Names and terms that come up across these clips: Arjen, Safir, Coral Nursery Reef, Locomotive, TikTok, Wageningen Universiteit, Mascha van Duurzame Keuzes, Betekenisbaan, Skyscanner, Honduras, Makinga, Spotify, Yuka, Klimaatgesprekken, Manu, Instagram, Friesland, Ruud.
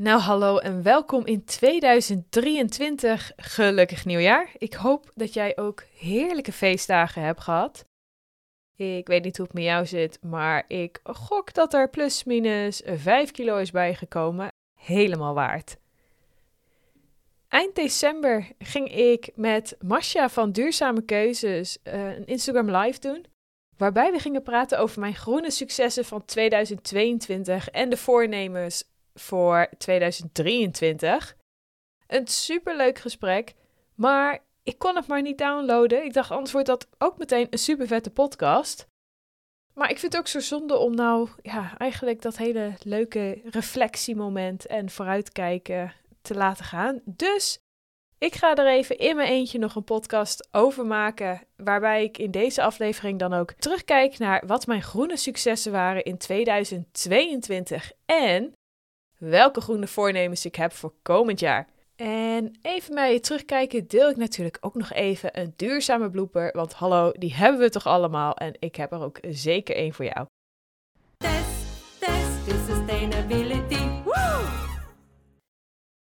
Nou hallo en welkom in 2023. Gelukkig nieuwjaar. Ik hoop dat jij ook heerlijke feestdagen hebt gehad. Ik weet niet hoe het met jou zit, maar ik gok dat er plus minus 5 kilo is bijgekomen. Helemaal waard. Eind december ging ik met Mascha van Duurzame Keuzes een Instagram live doen, waarbij we gingen praten over mijn groene successen van 2022 en de voornemens voor 2023. Een superleuk gesprek, maar ik kon het maar niet downloaden. Ik dacht, anders wordt dat ook meteen een supervette podcast. Maar ik vind het ook zo zonde om nou eigenlijk dat hele leuke reflectiemoment en vooruitkijken te laten gaan. Dus ik ga er even in mijn eentje nog een podcast over maken, waarbij ik in deze aflevering dan ook terugkijk naar wat mijn groene successen waren in 2022 en welke groene voornemens ik heb voor komend jaar. En even mee terugkijken deel ik natuurlijk ook nog even een duurzame blooper, want hallo, die hebben we toch allemaal en ik heb er ook zeker één voor jou. Test de sustainability. Woo!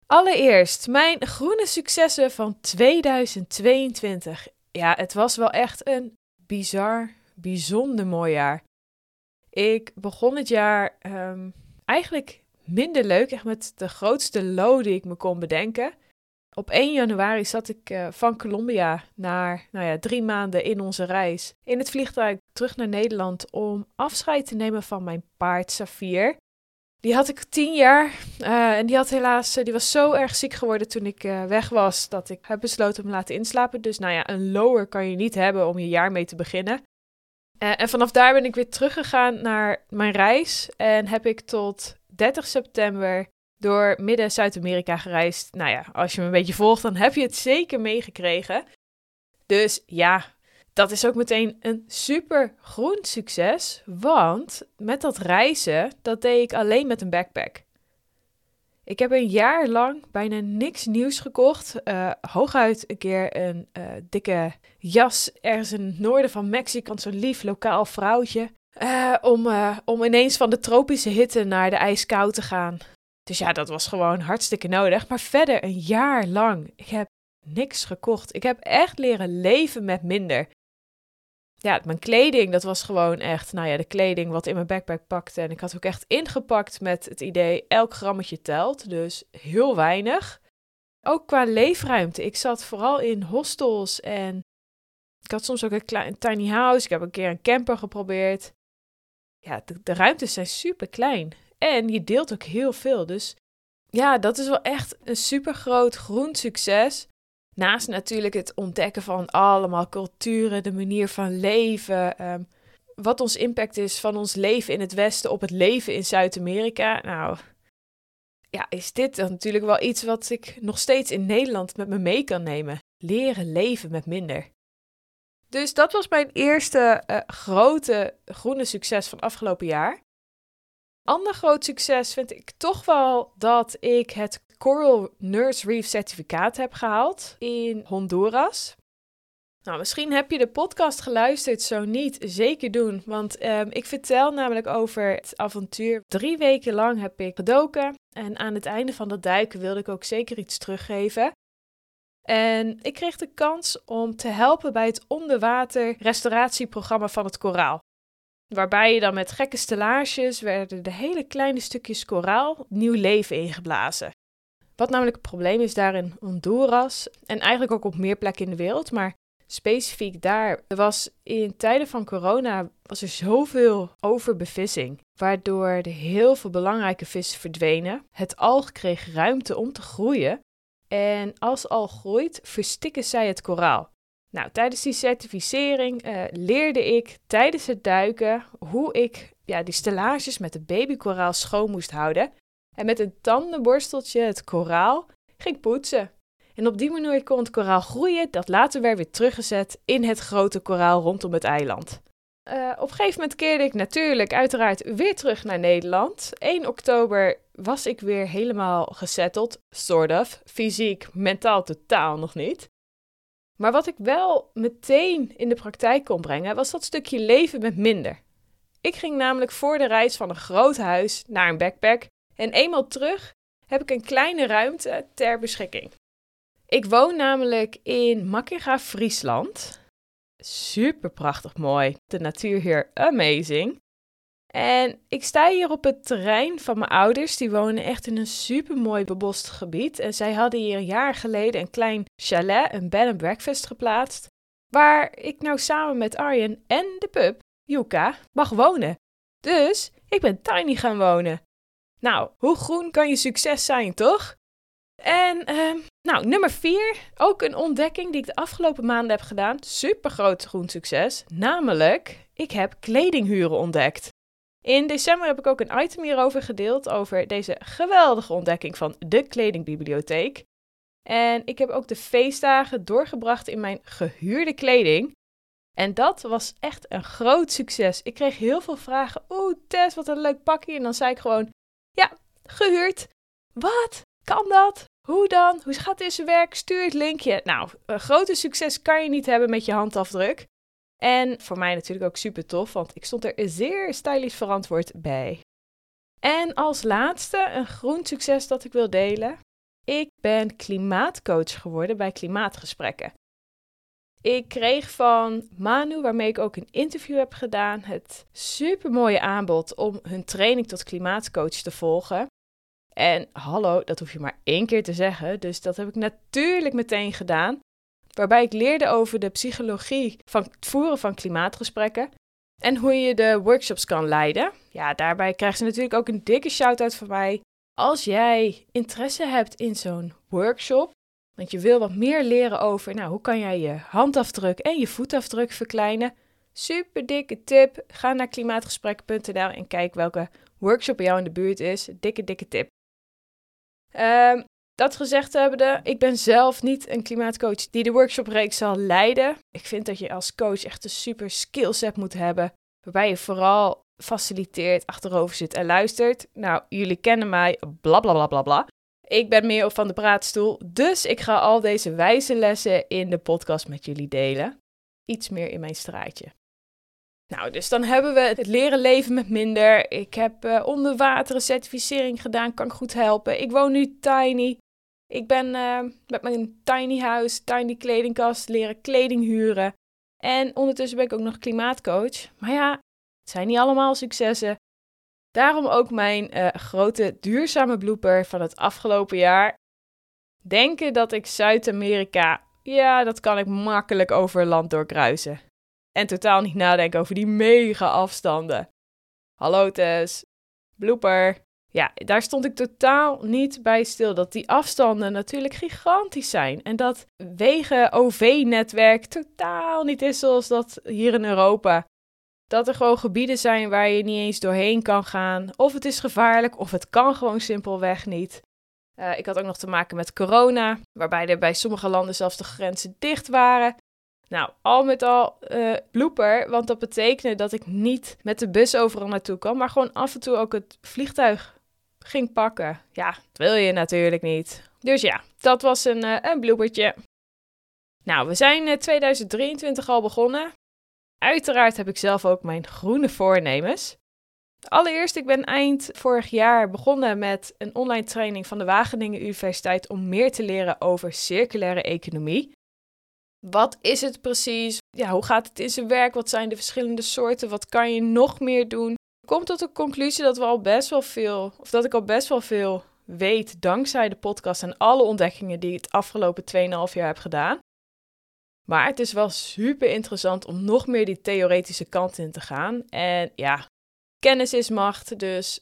Allereerst, mijn groene successen van 2022. Ja, het was wel echt een bijzonder mooi jaar. Ik begon het jaar eigenlijk minder leuk, echt met de grootste low die ik me kon bedenken. Op 1 januari zat ik van Colombia naar 3 maanden in onze reis in het vliegtuig terug naar Nederland om afscheid te nemen van mijn paard Safir. Die had ik 10 jaar en die had helaas, die was zo erg ziek geworden toen ik weg was dat ik heb besloten om te laten inslapen. Dus een lower kan je niet hebben om je jaar mee te beginnen. En vanaf daar ben ik weer teruggegaan naar mijn reis en heb ik tot 30 september door midden Zuid-Amerika gereisd. Als je me een beetje volgt, dan heb je het zeker meegekregen. Dus ja, dat is ook meteen een super groen succes, want met dat reizen, dat deed ik alleen met een backpack. Ik heb een jaar lang bijna niks nieuws gekocht. Hooguit een keer een dikke jas ergens in het noorden van Mexico, want zo'n lief lokaal vrouwtje. Om ineens van de tropische hitte naar de ijskou te gaan. Dus ja, dat was gewoon hartstikke nodig. Maar verder een jaar lang, ik heb niks gekocht. Ik heb echt leren leven met minder. Ja, mijn kleding, dat was gewoon echt, de kleding wat in mijn backpack pakte. En ik had ook echt ingepakt met het idee, elk grammetje telt. Dus heel weinig. Ook qua leefruimte. Ik zat vooral in hostels en ik had soms ook een tiny house. Ik heb een keer een camper geprobeerd. Ja, de ruimtes zijn super klein. En je deelt ook heel veel. Dus ja, dat is wel echt een super groot groen succes. Naast natuurlijk het ontdekken van allemaal culturen, de manier van leven. Wat ons impact is van ons leven in het Westen op het leven in Zuid-Amerika. Nou, ja, is dit dan natuurlijk wel iets wat ik nog steeds in Nederland met me mee kan nemen. Leren leven met minder. Dus dat was mijn eerste grote groene succes van afgelopen jaar. Ander groot succes vind ik toch wel dat ik het Coral Nursery Reef certificaat heb gehaald in Honduras. Nou, misschien heb je de podcast geluisterd, zo niet, zeker doen. Want ik vertel namelijk over het avontuur. 3 weken lang heb ik gedoken en aan het einde van dat duiken wilde ik ook zeker iets teruggeven. En ik kreeg de kans om te helpen bij het onderwater restauratieprogramma van het koraal. Waarbij je dan met gekke stellages werden de hele kleine stukjes koraal nieuw leven ingeblazen. Wat namelijk het probleem is daar in Honduras en eigenlijk ook op meer plekken in de wereld. Maar specifiek daar was in tijden van corona was er zoveel overbevissing. Waardoor er heel veel belangrijke vissen verdwenen. Het alg kreeg ruimte om te groeien. En als al groeit, verstikken zij het koraal. Nou, tijdens die certificering leerde ik tijdens het duiken hoe ik die stellages met de babykoraal schoon moest houden. En met een tandenborsteltje het koraal ging poetsen. En op die manier kon het koraal groeien, dat later werd weer teruggezet in het grote koraal rondom het eiland. Op een gegeven moment keerde ik natuurlijk uiteraard weer terug naar Nederland. 1 oktober was ik weer helemaal gesetteld, sort of. Fysiek, mentaal totaal nog niet. Maar wat ik wel meteen in de praktijk kon brengen, was dat stukje leven met minder. Ik ging namelijk voor de reis van een groot huis naar een backpack. En eenmaal terug heb ik een kleine ruimte ter beschikking. Ik woon namelijk in Makinga, Friesland. Super prachtig mooi. De natuur hier amazing. En ik sta hier op het terrein van mijn ouders. Die wonen echt in een supermooi bebost gebied. En zij hadden hier een jaar geleden een klein chalet, een bed and breakfast geplaatst. Waar ik nou samen met Arjen en de pup, Yuka, mag wonen. Dus ik ben tiny gaan wonen. Nou, hoe groen kan je succes zijn, toch? En nummer 4, ook een ontdekking die ik de afgelopen maanden heb gedaan. Supergroot groen succes. Namelijk, ik heb kledinghuren ontdekt. In december heb ik ook een item hierover gedeeld, over deze geweldige ontdekking van de kledingbibliotheek. En ik heb ook de feestdagen doorgebracht in mijn gehuurde kleding. En dat was echt een groot succes. Ik kreeg heel veel vragen. Oeh, Tess, wat een leuk pakje. En dan zei ik gewoon, ja, gehuurd. Wat? Kan dat? Hoe dan? Hoe gaat het in zijn werk? Stuur het linkje. Nou, een grote succes kan je niet hebben met je handafdruk. En voor mij natuurlijk ook super tof, want ik stond er zeer stylisch verantwoord bij. En als laatste een groen succes dat ik wil delen. Ik ben klimaatcoach geworden bij Klimaatgesprekken. Ik kreeg van Manu, waarmee ik ook een interview heb gedaan, het supermooie aanbod om hun training tot klimaatcoach te volgen. En hallo, dat hoef je maar 1 keer te zeggen, dus dat heb ik natuurlijk meteen gedaan. Waarbij ik leerde over de psychologie van het voeren van klimaatgesprekken en hoe je de workshops kan leiden. Ja, daarbij krijgt ze natuurlijk ook een dikke shout-out van mij. Als jij interesse hebt in zo'n workshop, want je wil wat meer leren over, nou, hoe kan jij je handafdruk en je voetafdruk verkleinen? Super dikke tip. Ga naar klimaatgesprekken.nl en kijk welke workshop bij jou in de buurt is. Dikke, dikke tip. Dat gezegd hebbende, ik ben zelf niet een klimaatcoach die de workshopreeks zal leiden. Ik vind dat je als coach echt een super skillset moet hebben, waarbij je vooral faciliteert, achterover zit en luistert. Nou, jullie kennen mij, bla bla bla bla bla. Ik ben meer van de praatstoel, dus ik ga al deze wijze lessen in de podcast met jullie delen. Iets meer in mijn straatje. Nou, dus dan hebben we het leren leven met minder. Ik heb onderwater een certificering gedaan, kan ik goed helpen. Ik woon nu tiny. Ik ben met mijn tiny huis, tiny kledingkast, leren kleding huren. En ondertussen ben ik ook nog klimaatcoach. Maar ja, het zijn niet allemaal successen. Daarom ook mijn grote duurzame blooper van het afgelopen jaar. Denken dat ik Zuid-Amerika, ja, dat kan ik makkelijk over land doorkruisen. En totaal niet nadenken over die mega afstanden. Hallo Tess, blooper. Ja, daar stond ik totaal niet bij stil. Dat die afstanden natuurlijk gigantisch zijn. En dat wegen OV-netwerk totaal niet is zoals dat hier in Europa. Dat er gewoon gebieden zijn waar je niet eens doorheen kan gaan. Of het is gevaarlijk, of het kan gewoon simpelweg niet. Ik had ook nog te maken met corona. Waarbij er bij sommige landen zelfs de grenzen dicht waren. Nou, al met al blooper, want dat betekende dat ik niet met de bus overal naartoe kwam, maar gewoon af en toe ook het vliegtuig ging pakken. Ja, dat wil je natuurlijk niet. Dus ja, dat was een bloopertje. Nou, we zijn 2023 al begonnen. Uiteraard heb ik zelf ook mijn groene voornemens. Allereerst, ik ben eind vorig jaar begonnen met een online training van de Wageningen Universiteit om meer te leren over circulaire economie. Wat is het precies? Ja, hoe gaat het in zijn werk? Wat zijn de verschillende soorten? Wat kan je nog meer doen? Ik kom tot de conclusie dat ik al best wel veel weet dankzij de podcast en alle ontdekkingen die ik het afgelopen 2,5 jaar heb gedaan. Maar het is wel super interessant om nog meer die theoretische kant in te gaan. En ja, kennis is macht, dus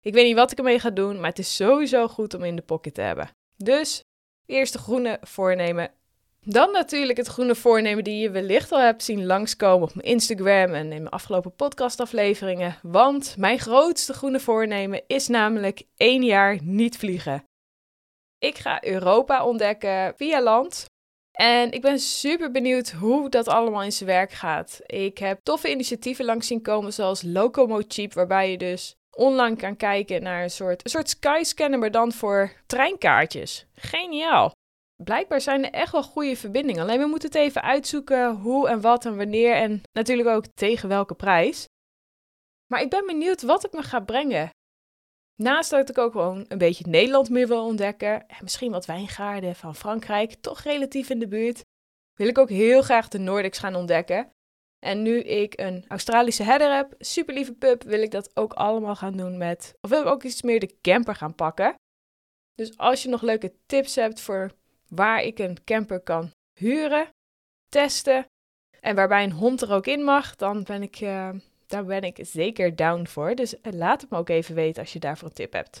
ik weet niet wat ik ermee ga doen, maar het is sowieso goed om in de pocket te hebben. Dus eerst de groene voornemen. Dan natuurlijk het groene voornemen die je wellicht al hebt zien langskomen op mijn Instagram en in mijn afgelopen podcastafleveringen. Want mijn grootste groene voornemen is namelijk 1 jaar niet vliegen. Ik ga Europa ontdekken via land. En ik ben super benieuwd hoe dat allemaal in zijn werk gaat. Ik heb toffe initiatieven langs zien komen zoals Locomotive, waarbij je dus online kan kijken naar een soort skyscanner, maar dan voor treinkaartjes. Geniaal! Blijkbaar zijn er echt wel goede verbindingen. Alleen we moeten het even uitzoeken hoe en wat en wanneer en natuurlijk ook tegen welke prijs. Maar ik ben benieuwd wat het me gaat brengen. Naast dat ik ook gewoon een beetje Nederland meer wil ontdekken en misschien wat wijngaarden van Frankrijk, toch relatief in de buurt, wil ik ook heel graag de Nordics gaan ontdekken. En nu ik een Australische herder heb, super lieve pup, wil ik dat ook allemaal gaan doen met, of wil ik ook iets meer de camper gaan pakken. Dus als je nog leuke tips hebt voor waar ik een camper kan huren, testen en waarbij een hond er ook in mag, dan ben ik... Daar ben ik zeker down voor, dus laat het me ook even weten als je daarvoor een tip hebt.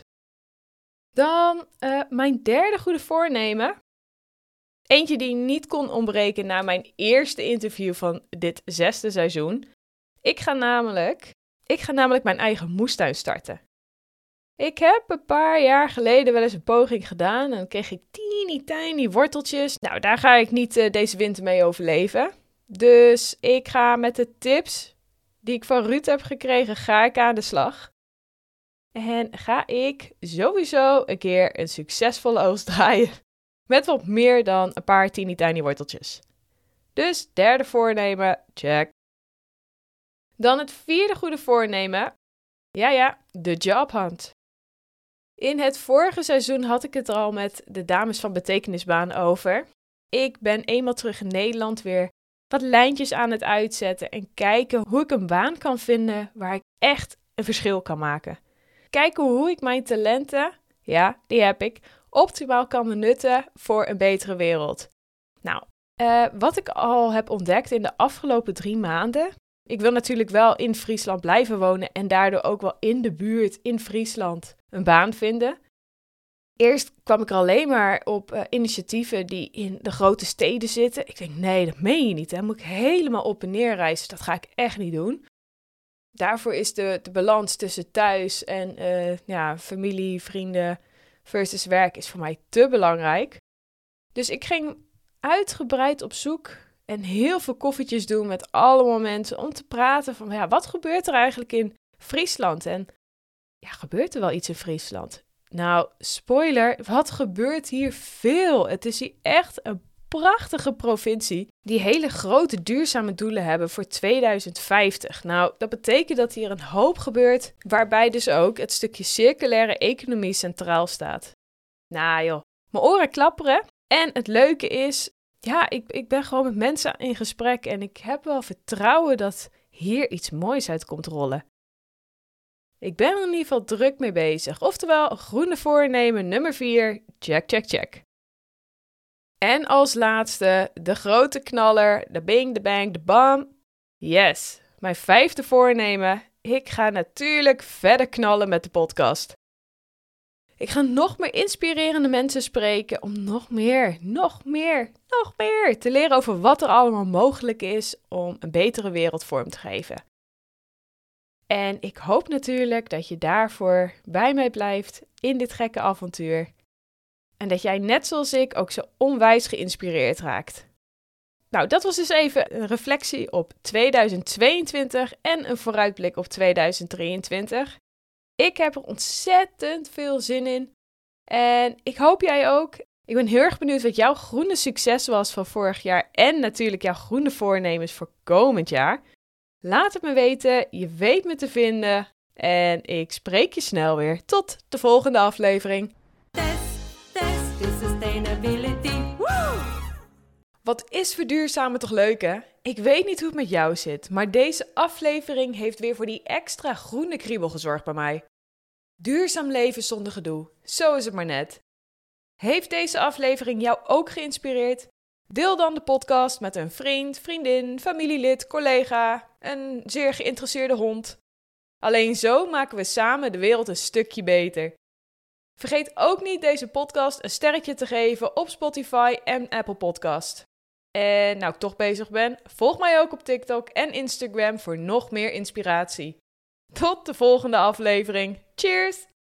Dan mijn derde goede voornemen. Eentje die niet kon ontbreken na mijn eerste interview van dit 6e seizoen. Ik ga namelijk mijn eigen moestuin starten. Ik heb een paar jaar geleden wel eens een poging gedaan en dan kreeg ik teeny tiny worteltjes. Nou, daar ga ik niet deze winter mee overleven. Dus ik ga met de tips die ik van Ruud heb gekregen, ga ik aan de slag. En ga ik sowieso een keer een succesvolle oogst draaien. Met wat meer dan een paar teeny tiny worteltjes. Dus derde voornemen, check. Dan het vierde goede voornemen. Ja, de jobhunt. In het vorige seizoen had ik het er al met de dames van Betekenisbaan over. Ik ben eenmaal terug in Nederland weer wat lijntjes aan het uitzetten en kijken hoe ik een baan kan vinden waar ik echt een verschil kan maken. Kijken hoe ik mijn talenten, ja, die heb ik, optimaal kan benutten voor een betere wereld. Nou, wat ik al heb ontdekt in de afgelopen 3 maanden. Ik wil natuurlijk wel in Friesland blijven wonen en daardoor ook wel in de buurt in Friesland een baan vinden. Eerst kwam ik er alleen maar op initiatieven die in de grote steden zitten. Ik denk, nee, dat meen je niet. Dan moet ik helemaal op en neer reizen. Dat ga ik echt niet doen. Daarvoor is de balans tussen thuis en familie, vrienden versus werk is voor mij te belangrijk. Dus ik ging uitgebreid op zoek en heel veel koffietjes doen met allemaal mensen om te praten van, ja, wat gebeurt er eigenlijk in Friesland? En ja, gebeurt er wel iets in Friesland? Nou, spoiler, wat gebeurt hier veel? Het is hier echt een prachtige provincie die hele grote duurzame doelen hebben voor 2050. Nou, dat betekent dat hier een hoop gebeurt, waarbij dus ook het stukje circulaire economie centraal staat. Nou joh, mijn oren klapperen. En het leuke is, ja, ik ben gewoon met mensen in gesprek en ik heb wel vertrouwen dat hier iets moois uit komt rollen. Ik ben er in ieder geval druk mee bezig. Oftewel, groene voornemen nummer 4. Check, check, check. En als laatste, de grote knaller. De bing, de bang, de bam. Yes, mijn 5e voornemen. Ik ga natuurlijk verder knallen met de podcast. Ik ga nog meer inspirerende mensen spreken om nog meer te leren over wat er allemaal mogelijk is om een betere wereld vorm te geven. En ik hoop natuurlijk dat je daarvoor bij mij blijft in dit gekke avontuur. En dat jij net zoals ik ook zo onwijs geïnspireerd raakt. Nou, dat was dus even een reflectie op 2022 en een vooruitblik op 2023. Ik heb er ontzettend veel zin in. En ik hoop jij ook. Ik ben heel erg benieuwd wat jouw groene succes was van vorig jaar. En natuurlijk jouw groene voornemens voor komend jaar. Laat het me weten, je weet me te vinden en ik spreek je snel weer. Tot de volgende aflevering. Test the sustainability. Woo! Wat is verduurzamen toch leuk, hè? Ik weet niet hoe het met jou zit, maar deze aflevering heeft weer voor die extra groene kriebel gezorgd bij mij. Duurzaam leven zonder gedoe, zo is het maar net. Heeft deze aflevering jou ook geïnspireerd? Deel dan de podcast met een vriend, vriendin, familielid, collega, een zeer geïnteresseerde hond. Alleen zo maken we samen de wereld een stukje beter. Vergeet ook niet deze podcast een sterretje te geven op Spotify en Apple Podcast. En nou ik toch bezig ben, volg mij ook op TikTok en Instagram voor nog meer inspiratie. Tot de volgende aflevering. Cheers!